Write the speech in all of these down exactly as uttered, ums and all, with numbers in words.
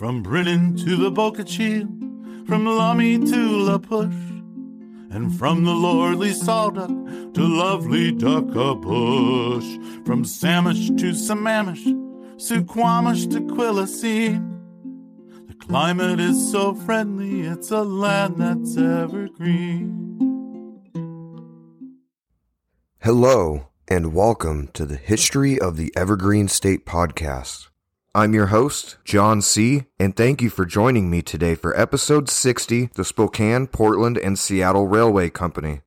From Brennan to the Boca-Cheel, from Lummi to La Push, and from the lordly sawduck to lovely Duckabush, from Samish to Sammamish, Suquamish to Quillasee. The climate is so friendly, it's a land that's evergreen. Hello, and welcome to the History of the Evergreen State podcast. I'm your host, John C., and thank you for joining me today for Episode sixty, the Spokane, Portland, and Seattle Railway Company.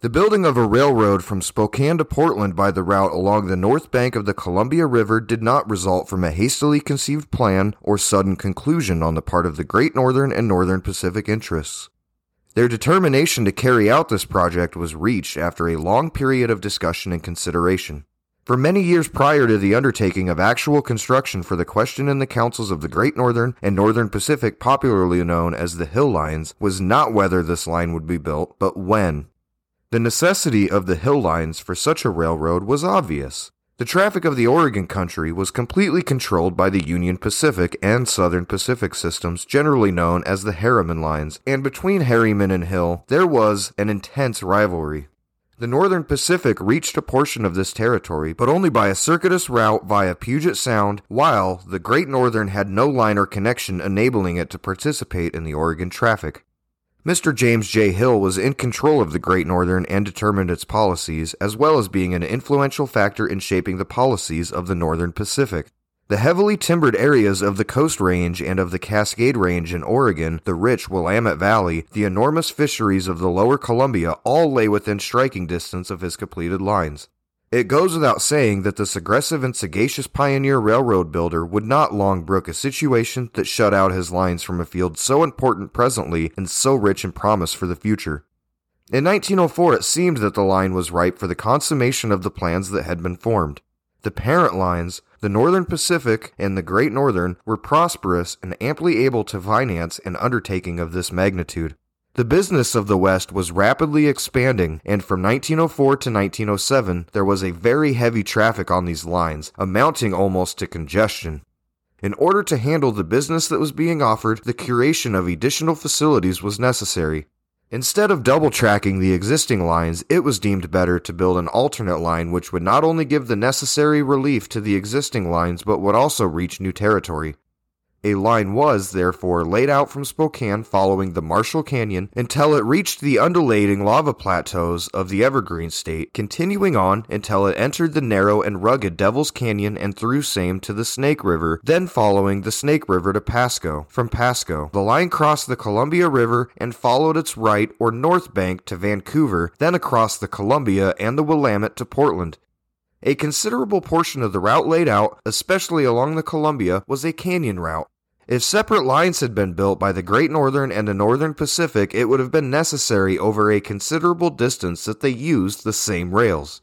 The building of a railroad from Spokane to Portland by the route along the north bank of the Columbia River did not result from a hastily conceived plan or sudden conclusion on the part of the Great Northern and Northern Pacific interests. Their determination to carry out this project was reached after a long period of discussion and consideration. For many years prior to the undertaking of actual construction for the question in the councils of the Great Northern and Northern Pacific, popularly known as the Hill Lines, was not whether this line would be built, but when. The necessity of the Hill Lines for such a railroad was obvious. The traffic of the Oregon country was completely controlled by the Union Pacific and Southern Pacific systems, generally known as the Harriman Lines, and between Harriman and Hill, there was an intense rivalry. The Northern Pacific reached a portion of this territory, but only by a circuitous route via Puget Sound, while the Great Northern had no line or connection enabling it to participate in the Oregon traffic. Mister James J. Hill was in control of the Great Northern and determined its policies, as well as being an influential factor in shaping the policies of the Northern Pacific. The heavily timbered areas of the Coast Range and of the Cascade Range in Oregon, the rich Willamette Valley, the enormous fisheries of the lower Columbia all lay within striking distance of his completed lines. It goes without saying that this aggressive and sagacious pioneer railroad builder would not long brook a situation that shut out his lines from a field so important presently and so rich in promise for the future. In nineteen oh four, it seemed that the line was ripe for the consummation of the plans that had been formed. The parent lines, the Northern Pacific and the Great Northern, were prosperous and amply able to finance an undertaking of this magnitude. The business of the West was rapidly expanding, and from nineteen oh four to nineteen oh seven, there was a very heavy traffic on these lines, amounting almost to congestion. In order to handle the business that was being offered, the curation of additional facilities was necessary. Instead of double-tracking the existing lines, it was deemed better to build an alternate line which would not only give the necessary relief to the existing lines but would also reach new territory. A line was, therefore, laid out from Spokane following the Marshall Canyon until it reached the undulating lava plateaus of the Evergreen State, continuing on until it entered the narrow and rugged Devil's Canyon and through same to the Snake River, then following the Snake River to Pasco. From Pasco, the line crossed the Columbia River and followed its right or north bank to Vancouver, then across the Columbia and the Willamette to Portland. A considerable portion of the route laid out, especially along the Columbia, was a canyon route. If separate lines had been built by the Great Northern and the Northern Pacific, it would have been necessary over a considerable distance that they used the same rails.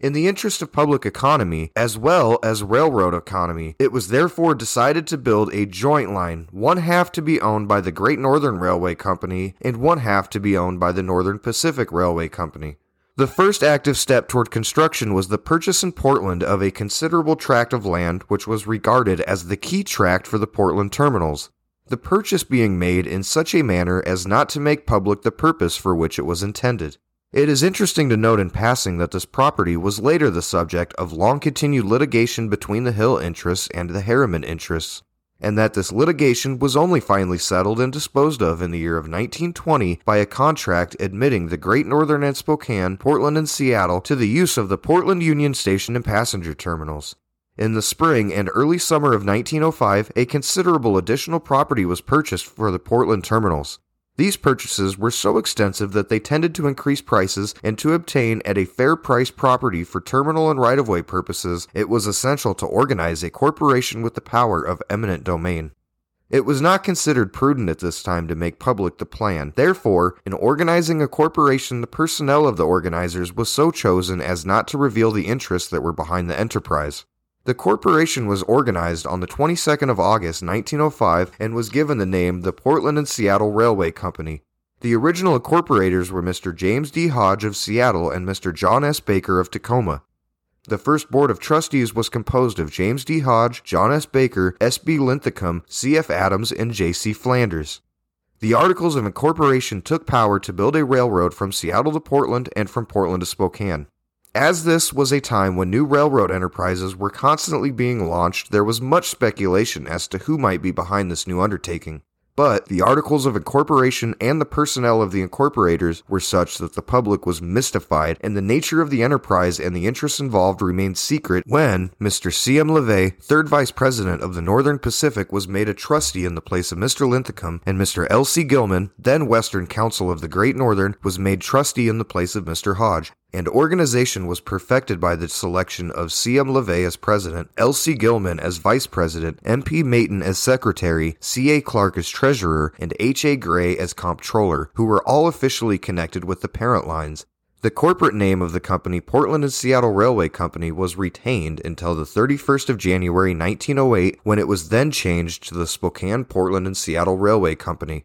In the interest of public economy, as well as railroad economy, it was therefore decided to build a joint line, one half to be owned by the Great Northern Railway Company and one half to be owned by the Northern Pacific Railway Company. The first active step toward construction was the purchase in Portland of a considerable tract of land which was regarded as the key tract for the Portland terminals, the purchase being made in such a manner as not to make public the purpose for which it was intended. It is interesting to note in passing that this property was later the subject of long-continued litigation between the Hill interests and the Harriman interests, and that this litigation was only finally settled and disposed of in the year of nineteen twenty by a contract admitting the Great Northern and Spokane, Portland, and Seattle to the use of the Portland Union Station and passenger terminals. In the spring and early summer of nineteen oh five, a considerable additional property was purchased for the Portland terminals. These purchases were so extensive that they tended to increase prices, and to obtain at a fair price property for terminal and right-of-way purposes, it was essential to organize a corporation with the power of eminent domain. It was not considered prudent at this time to make public the plan. Therefore, in organizing a corporation, the personnel of the organizers was so chosen as not to reveal the interests that were behind the enterprise. The corporation was organized on the twenty-second of August, nineteen oh five, and was given the name the Portland and Seattle Railway Company. The original incorporators were Mister James D. Hodge of Seattle and Mister John S. Baker of Tacoma. The first Board of Trustees was composed of James D. Hodge, John S. Baker, S B. Linthicum, C F. Adams, and J C. Flanders. The Articles of Incorporation took power to build a railroad from Seattle to Portland and from Portland to Spokane. As this was a time when new railroad enterprises were constantly being launched, there was much speculation as to who might be behind this new undertaking. But the Articles of Incorporation and the personnel of the incorporators were such that the public was mystified, and the nature of the enterprise and the interests involved remained secret when Mister C M LeVay, third Vice President of the Northern Pacific, was made a trustee in the place of Mister Linthicum, and Mister L C. Gilman, then Western Council of the Great Northern, was made trustee in the place of Mister Hodge, and organization was perfected by the selection of C M LeVay as president, L C. Gilman as vice president, M P Mayton as secretary, C A. Clark as treasurer, and H A. Gray as comptroller, who were all officially connected with the parent lines. The corporate name of the company, Portland and Seattle Railway Company, was retained until the thirty-first of January nineteen oh eight, when it was then changed to the Spokane, Portland, and Seattle Railway Company.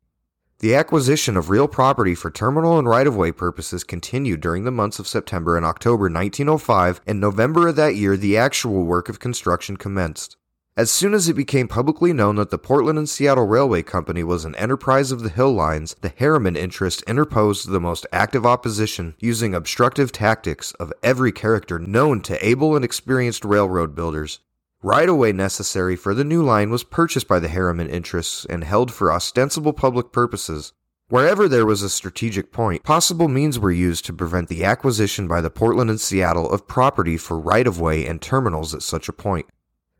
The acquisition of real property for terminal and right-of-way purposes continued during the months of September and October nineteen oh five, and November of that year the actual work of construction commenced. As soon as it became publicly known that the Portland and Seattle Railway Company was an enterprise of the Hill Lines, the Harriman interest interposed the most active opposition, using obstructive tactics of every character known to able and experienced railroad builders. Right-of-way necessary for the new line was purchased by the Harriman interests and held for ostensible public purposes. Wherever there was a strategic point, possible means were used to prevent the acquisition by the Portland and Seattle of property for right-of-way and terminals at such a point.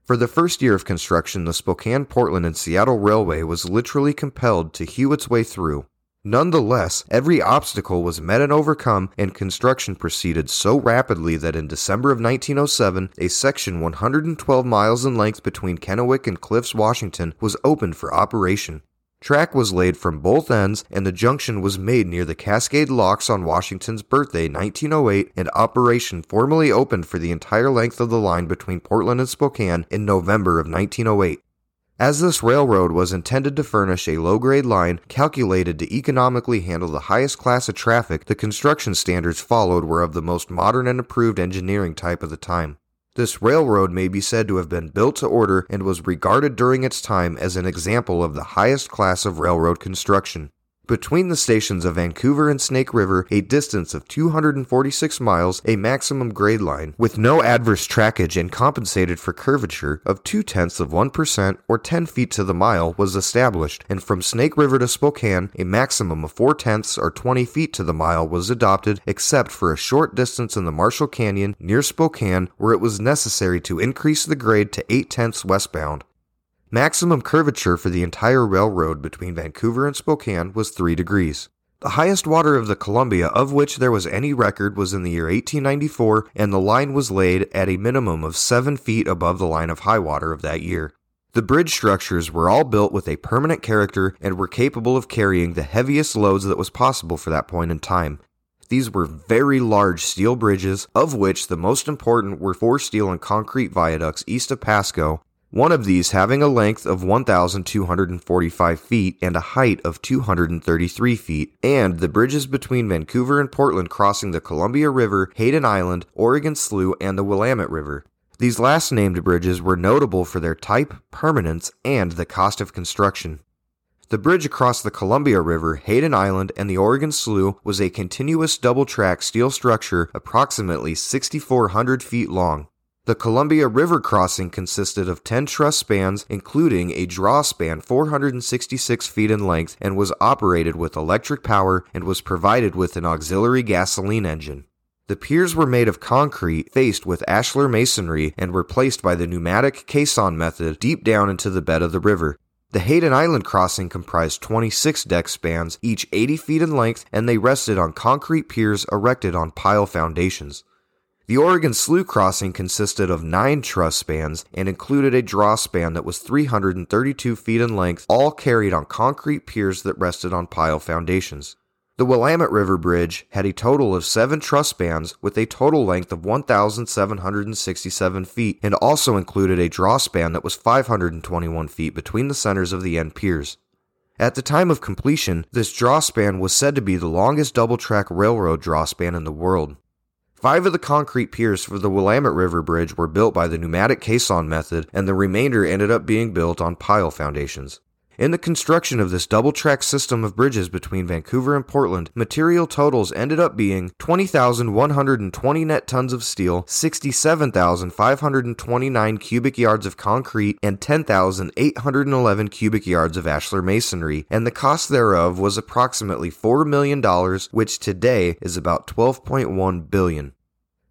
For the first year of construction, the Spokane, Portland, and Seattle Railway was literally compelled to hew its way through. Nonetheless, every obstacle was met and overcome, and construction proceeded so rapidly that in December of nineteen oh seven, a section one hundred twelve miles in length between Kennewick and Cliffs, Washington, was opened for operation. Track was laid from both ends, and the junction was made near the Cascade Locks on Washington's birthday, nineteen oh eight, and operation formally opened for the entire length of the line between Portland and Spokane in November of nineteen oh eight. As this railroad was intended to furnish a low-grade line calculated to economically handle the highest class of traffic, the construction standards followed were of the most modern and approved engineering type of the time. This railroad may be said to have been built to order and was regarded during its time as an example of the highest class of railroad construction. Between the stations of Vancouver and Snake River, a distance of two hundred forty-six miles, a maximum grade line, with no adverse trackage and compensated for curvature of two-tenths of one percent or ten feet to the mile, was established, and from Snake River to Spokane, a maximum of four-tenths or twenty feet to the mile was adopted, except for a short distance in the Marshall Canyon near Spokane, where it was necessary to increase the grade to eight-tenths westbound. Maximum curvature for the entire railroad between Vancouver and Spokane was three degrees. The highest water of the Columbia of which there was any record was in the year eighteen ninety-four, and the line was laid at a minimum of seven feet above the line of high water of that year. The bridge structures were all built with a permanent character and were capable of carrying the heaviest loads that was possible for that point in time. These were very large steel bridges, of which the most important were four steel and concrete viaducts east of Pasco, one of these having a length of one thousand two hundred forty-five feet and a height of two hundred thirty-three feet, and the bridges between Vancouver and Portland crossing the Columbia River, Hayden Island, Oregon Slough, and the Willamette River. These last-named bridges were notable for their type, permanence, and the cost of construction. The bridge across the Columbia River, Hayden Island, and the Oregon Slough was a continuous double-track steel structure approximately six thousand four hundred feet long. The Columbia River crossing consisted of ten truss spans, including a draw span four hundred sixty-six feet in length, and was operated with electric power and was provided with an auxiliary gasoline engine. The piers were made of concrete, faced with ashlar masonry, and were placed by the pneumatic caisson method deep down into the bed of the river. The Hayden Island crossing comprised twenty-six deck spans, each eighty feet in length, and they rested on concrete piers erected on pile foundations. The Oregon Slough crossing consisted of nine truss spans and included a draw span that was three hundred thirty-two feet in length, all carried on concrete piers that rested on pile foundations. The Willamette River Bridge had a total of seven truss spans with a total length of one thousand seven hundred sixty-seven feet and also included a draw span that was five hundred twenty-one feet between the centers of the end piers. At the time of completion, this draw span was said to be the longest double-track railroad draw span in the world. Five of the concrete piers for the Willamette River Bridge were built by the pneumatic caisson method, and the remainder ended up being built on pile foundations. In the construction of this double-track system of bridges between Vancouver and Portland, material totals ended up being twenty thousand one hundred twenty net tons of steel, sixty-seven thousand five hundred twenty-nine cubic yards of concrete, and ten thousand eight hundred eleven cubic yards of ashlar masonry, and the cost thereof was approximately four million dollars, which today is about twelve point one billion dollars.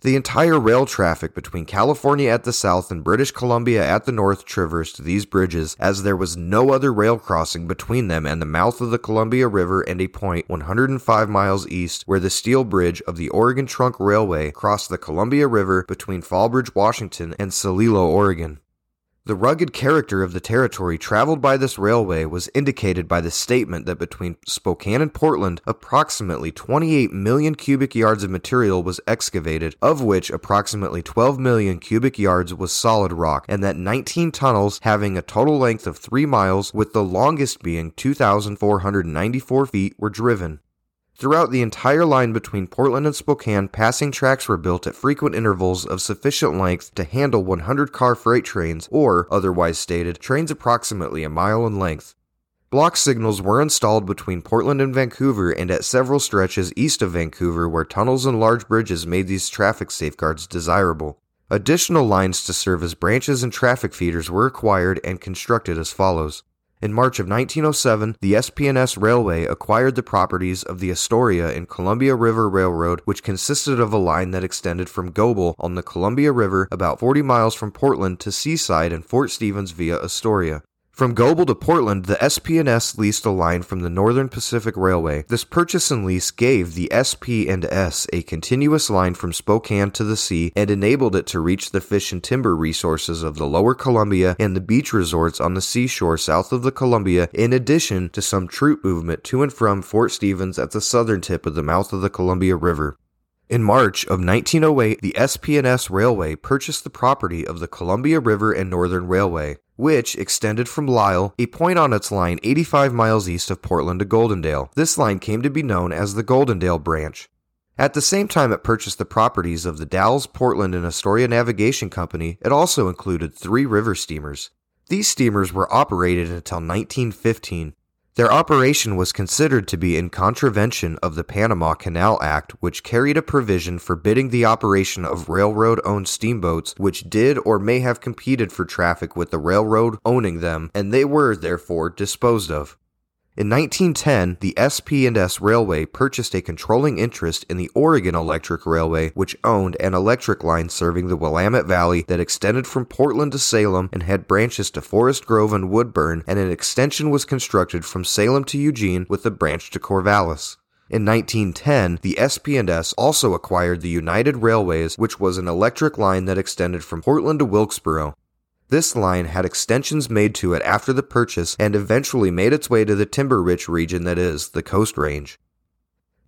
The entire rail traffic between California at the south and British Columbia at the north traversed these bridges, as there was no other rail crossing between them and the mouth of the Columbia River and a point one hundred five miles east where the steel bridge of the Oregon Trunk Railway crossed the Columbia River between Fallbridge, Washington and Celilo, Oregon. The rugged character of the territory traveled by this railway was indicated by the statement that between Spokane and Portland, approximately twenty-eight million cubic yards of material was excavated, of which approximately twelve million cubic yards was solid rock, and that nineteen tunnels having a total length of three miles, with the longest being two thousand four hundred ninety-four feet, were driven. Throughout the entire line between Portland and Spokane, passing tracks were built at frequent intervals of sufficient length to handle one hundred car freight trains, or, otherwise stated, trains approximately a mile in length. Block signals were installed between Portland and Vancouver and at several stretches east of Vancouver where tunnels and large bridges made these traffic safeguards desirable. Additional lines to serve as branches and traffic feeders were acquired and constructed as follows. In March of nineteen oh seven, the S P and S Railway acquired the properties of the Astoria and Columbia River Railroad, which consisted of a line that extended from Goble on the Columbia River about forty miles from Portland to Seaside and Fort Stevens via Astoria. From Goble to Portland, the S P and S leased a line from the Northern Pacific Railway. This purchase and lease gave the S P and S a continuous line from Spokane to the sea and enabled it to reach the fish and timber resources of the lower Columbia and the beach resorts on the seashore south of the Columbia, in addition to some troop movement to and from Fort Stevens at the southern tip of the mouth of the Columbia River. In March of nineteen oh eight, the S P and S Railway purchased the property of the Columbia River and Northern Railway, which extended from Lisle, a point on its line eighty-five miles east of Portland, to Goldendale. This line came to be known as the Goldendale Branch. At the same time it purchased the properties of the Dalles, Portland, and Astoria Navigation Company. It also included three river steamers. These steamers were operated until nineteen fifteen. Their operation was considered to be in contravention of the Panama Canal Act, which carried a provision forbidding the operation of railroad-owned steamboats which did or may have competed for traffic with the railroad owning them, and they were, therefore, disposed of. In nineteen ten, the S P and S Railway purchased a controlling interest in the Oregon Electric Railway, which owned an electric line serving the Willamette Valley that extended from Portland to Salem and had branches to Forest Grove and Woodburn, and an extension was constructed from Salem to Eugene with a branch to Corvallis. In nineteen ten, the S P and S also acquired the United Railways, which was an electric line that extended from Portland to Wilkesboro. This line had extensions made to it after the purchase and eventually made its way to the timber-rich region that is the Coast Range.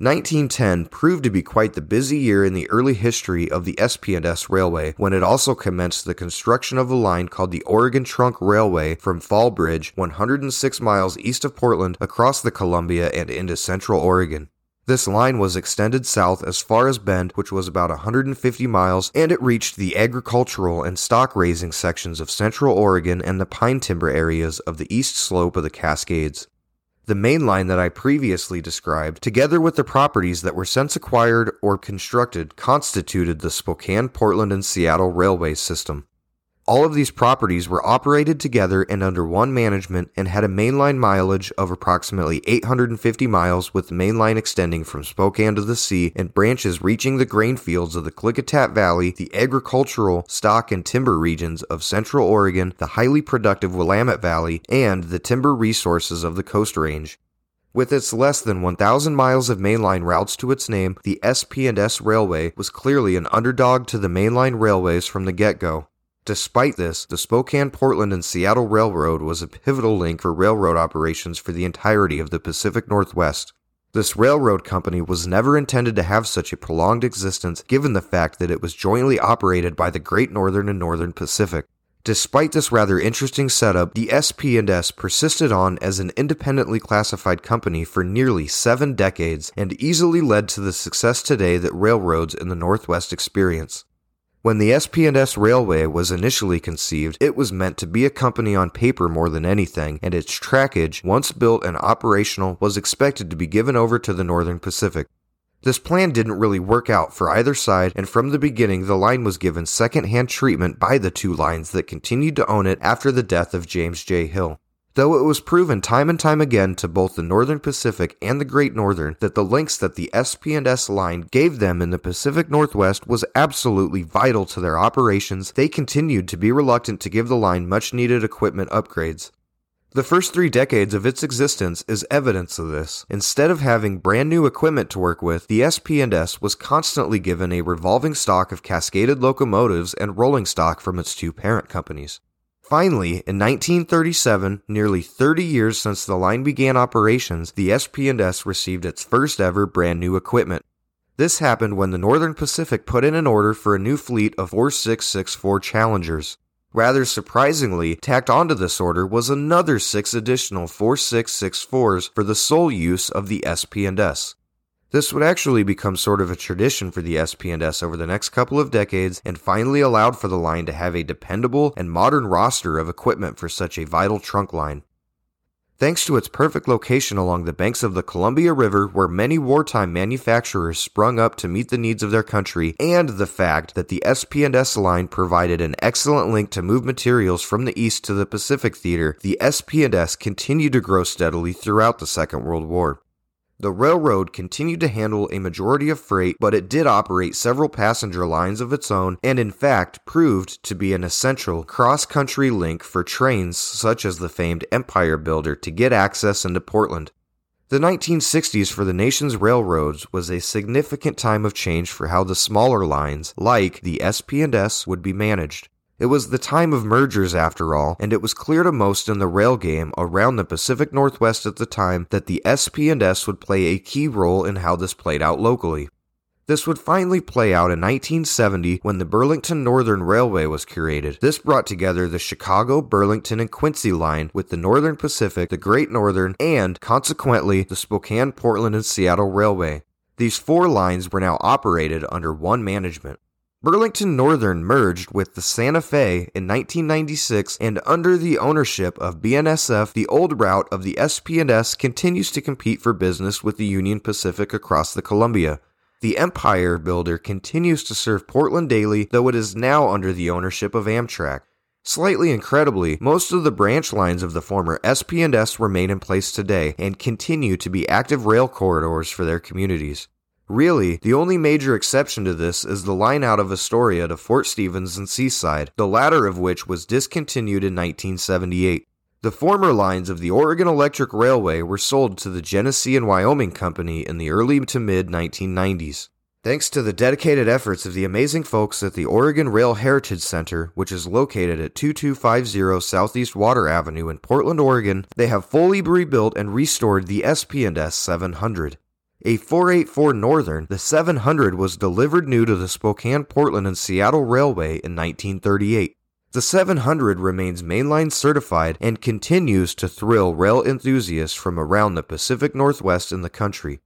nineteen ten proved to be quite the busy year in the early history of the S P and S Railway, when it also commenced the construction of a line called the Oregon Trunk Railway from Fallbridge, one hundred six miles east of Portland, across the Columbia and into central Oregon. This line was extended south as far as Bend, which was about one hundred fifty miles, and it reached the agricultural and stock-raising sections of central Oregon and the pine timber areas of the east slope of the Cascades. The main line that I previously described, together with the properties that were since acquired or constructed, constituted the Spokane, Portland, and Seattle Railway system. All of these properties were operated together and under one management and had a mainline mileage of approximately eight hundred fifty miles, with the mainline extending from Spokane to the sea and branches reaching the grain fields of the Klickitat Valley, the agricultural, stock, and timber regions of central Oregon, the highly productive Willamette Valley, and the timber resources of the Coast Range. With its less than one thousand miles of mainline routes to its name, the S P and S Railway was clearly an underdog to the mainline railways from the get-go. Despite this, the Spokane, Portland, and Seattle Railroad was a pivotal link for railroad operations for the entirety of the Pacific Northwest. This railroad company was never intended to have such a prolonged existence, given the fact that it was jointly operated by the Great Northern and Northern Pacific. Despite this rather interesting setup, the S P and S persisted on as an independently classified company for nearly seven decades and easily led to the success today that railroads in the Northwest experience. When the S P and S Railway was initially conceived, it was meant to be a company on paper more than anything, and its trackage, once built and operational, was expected to be given over to the Northern Pacific. This plan didn't really work out for either side, and from the beginning the line was given second-hand treatment by the two lines that continued to own it after the death of James J. Hill. Though it was proven time and time again to both the Northern Pacific and the Great Northern that the links that the S P and S line gave them in the Pacific Northwest was absolutely vital to their operations, they continued to be reluctant to give the line much-needed equipment upgrades. The first three decades of its existence is evidence of this. Instead of having brand new equipment to work with, the S P and S was constantly given a revolving stock of cascaded locomotives and rolling stock from its two parent companies. Finally, in nineteen thirty-seven, nearly thirty years since the line began operations, the S P and S received its first ever brand new equipment. This happened when the Northern Pacific put in an order for a new fleet of four six six four Challengers. Rather surprisingly, tacked onto this order was another six additional four six six fours for the sole use of the S P and S. This would actually become sort of a tradition for the S P and S over the next couple of decades and finally allowed for the line to have a dependable and modern roster of equipment for such a vital trunk line. Thanks to its perfect location along the banks of the Columbia River, where many wartime manufacturers sprung up to meet the needs of their country, and the fact that the S P and S line provided an excellent link to move materials from the east to the Pacific theater, the S P and S continued to grow steadily throughout the Second World War. The railroad continued to handle a majority of freight, but it did operate several passenger lines of its own and in fact proved to be an essential cross-country link for trains such as the famed Empire Builder to get access into Portland. The nineteen sixties for the nation's railroads was a significant time of change for how the smaller lines, like the S P and S, would be managed. It was the time of mergers after all, and it was clear to most in the rail game around the Pacific Northwest at the time that the S P and S would play a key role in how this played out locally. This would finally play out in nineteen seventy when the Burlington Northern Railway was created. This brought together the Chicago, Burlington, and Quincy line with the Northern Pacific, the Great Northern, and, consequently, the Spokane, Portland, and Seattle Railway. These four lines were now operated under one management. Burlington Northern merged with the Santa Fe in nineteen ninety-six, and under the ownership of B N S F, the old route of the S P and S continues to compete for business with the Union Pacific across the Columbia. The Empire Builder continues to serve Portland daily, though it is now under the ownership of Amtrak. Slightly incredibly, most of the branch lines of the former S P and S remain in place today and continue to be active rail corridors for their communities. Really, the only major exception to this is the line out of Astoria to Fort Stevens and Seaside, the latter of which was discontinued in nineteen seventy-eight. The former lines of the Oregon Electric Railway were sold to the Genesee and Wyoming Company in the early to mid nineteen nineties. Thanks to the dedicated efforts of the amazing folks at the Oregon Rail Heritage Center, which is located at twenty-two fifty Southeast Water Avenue in Portland, Oregon, they have fully rebuilt and restored the S P and S seven hundred. A four eighty-four Northern, the seven hundred was delivered new to the Spokane, Portland, and Seattle Railway in nineteen thirty-eight. The seven hundred remains mainline certified and continues to thrill rail enthusiasts from around the Pacific Northwest and the country.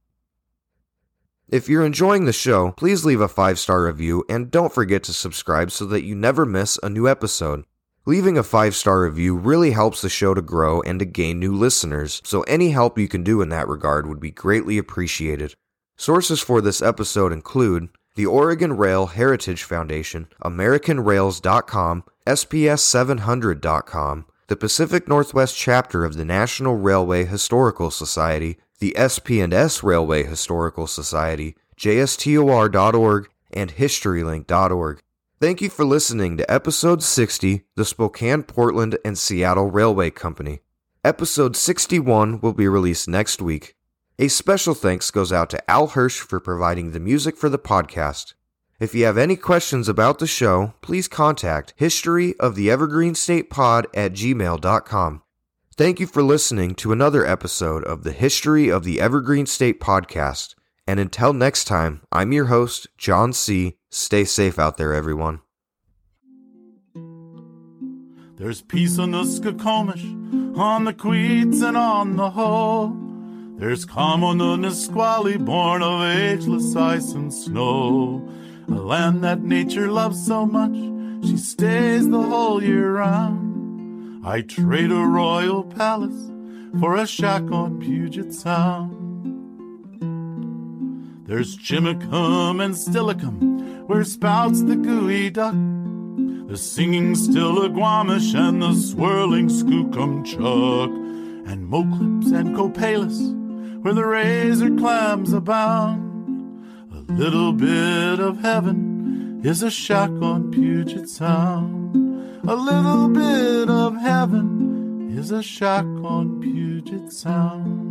If you're enjoying the show, please leave a five-star review and don't forget to subscribe so that you never miss a new episode. Leaving a five-star review really helps the show to grow and to gain new listeners, so any help you can do in that regard would be greatly appreciated. Sources for this episode include the Oregon Rail Heritage Foundation, American Rails dot com, S P S seven hundred dot com, the Pacific Northwest Chapter of the National Railway Historical Society, the S P and S Railway Historical Society, J S T O R dot org, and History Link dot org. Thank you for listening to Episode sixty, the Spokane, Portland, and Seattle Railway Company. Episode sixty-one will be released next week. A special thanks goes out to Al Hirsch for providing the music for the podcast. If you have any questions about the show, please contact historyoftheevergreenstatepod at gmail dot com. Thank you for listening to another episode of the History of the Evergreen State Podcast. And until next time, I'm your host, John C. Stay safe out there, everyone. There's peace on the Skokomish, on the Queets, and on the Ho. There's calm on the Nisqually, born of ageless ice and snow. A land that nature loves so much, she stays the whole year round. I trade a royal palace for a shack on Puget Sound. There's Chimicum and Stillicum, where spouts the gooey duck, the singing Stillaguamish and the swirling Skookumchuck, and Moclips and Copalis, where the razor clams abound. A little bit of heaven is a shack on Puget Sound. A little bit of heaven is a shack on Puget Sound.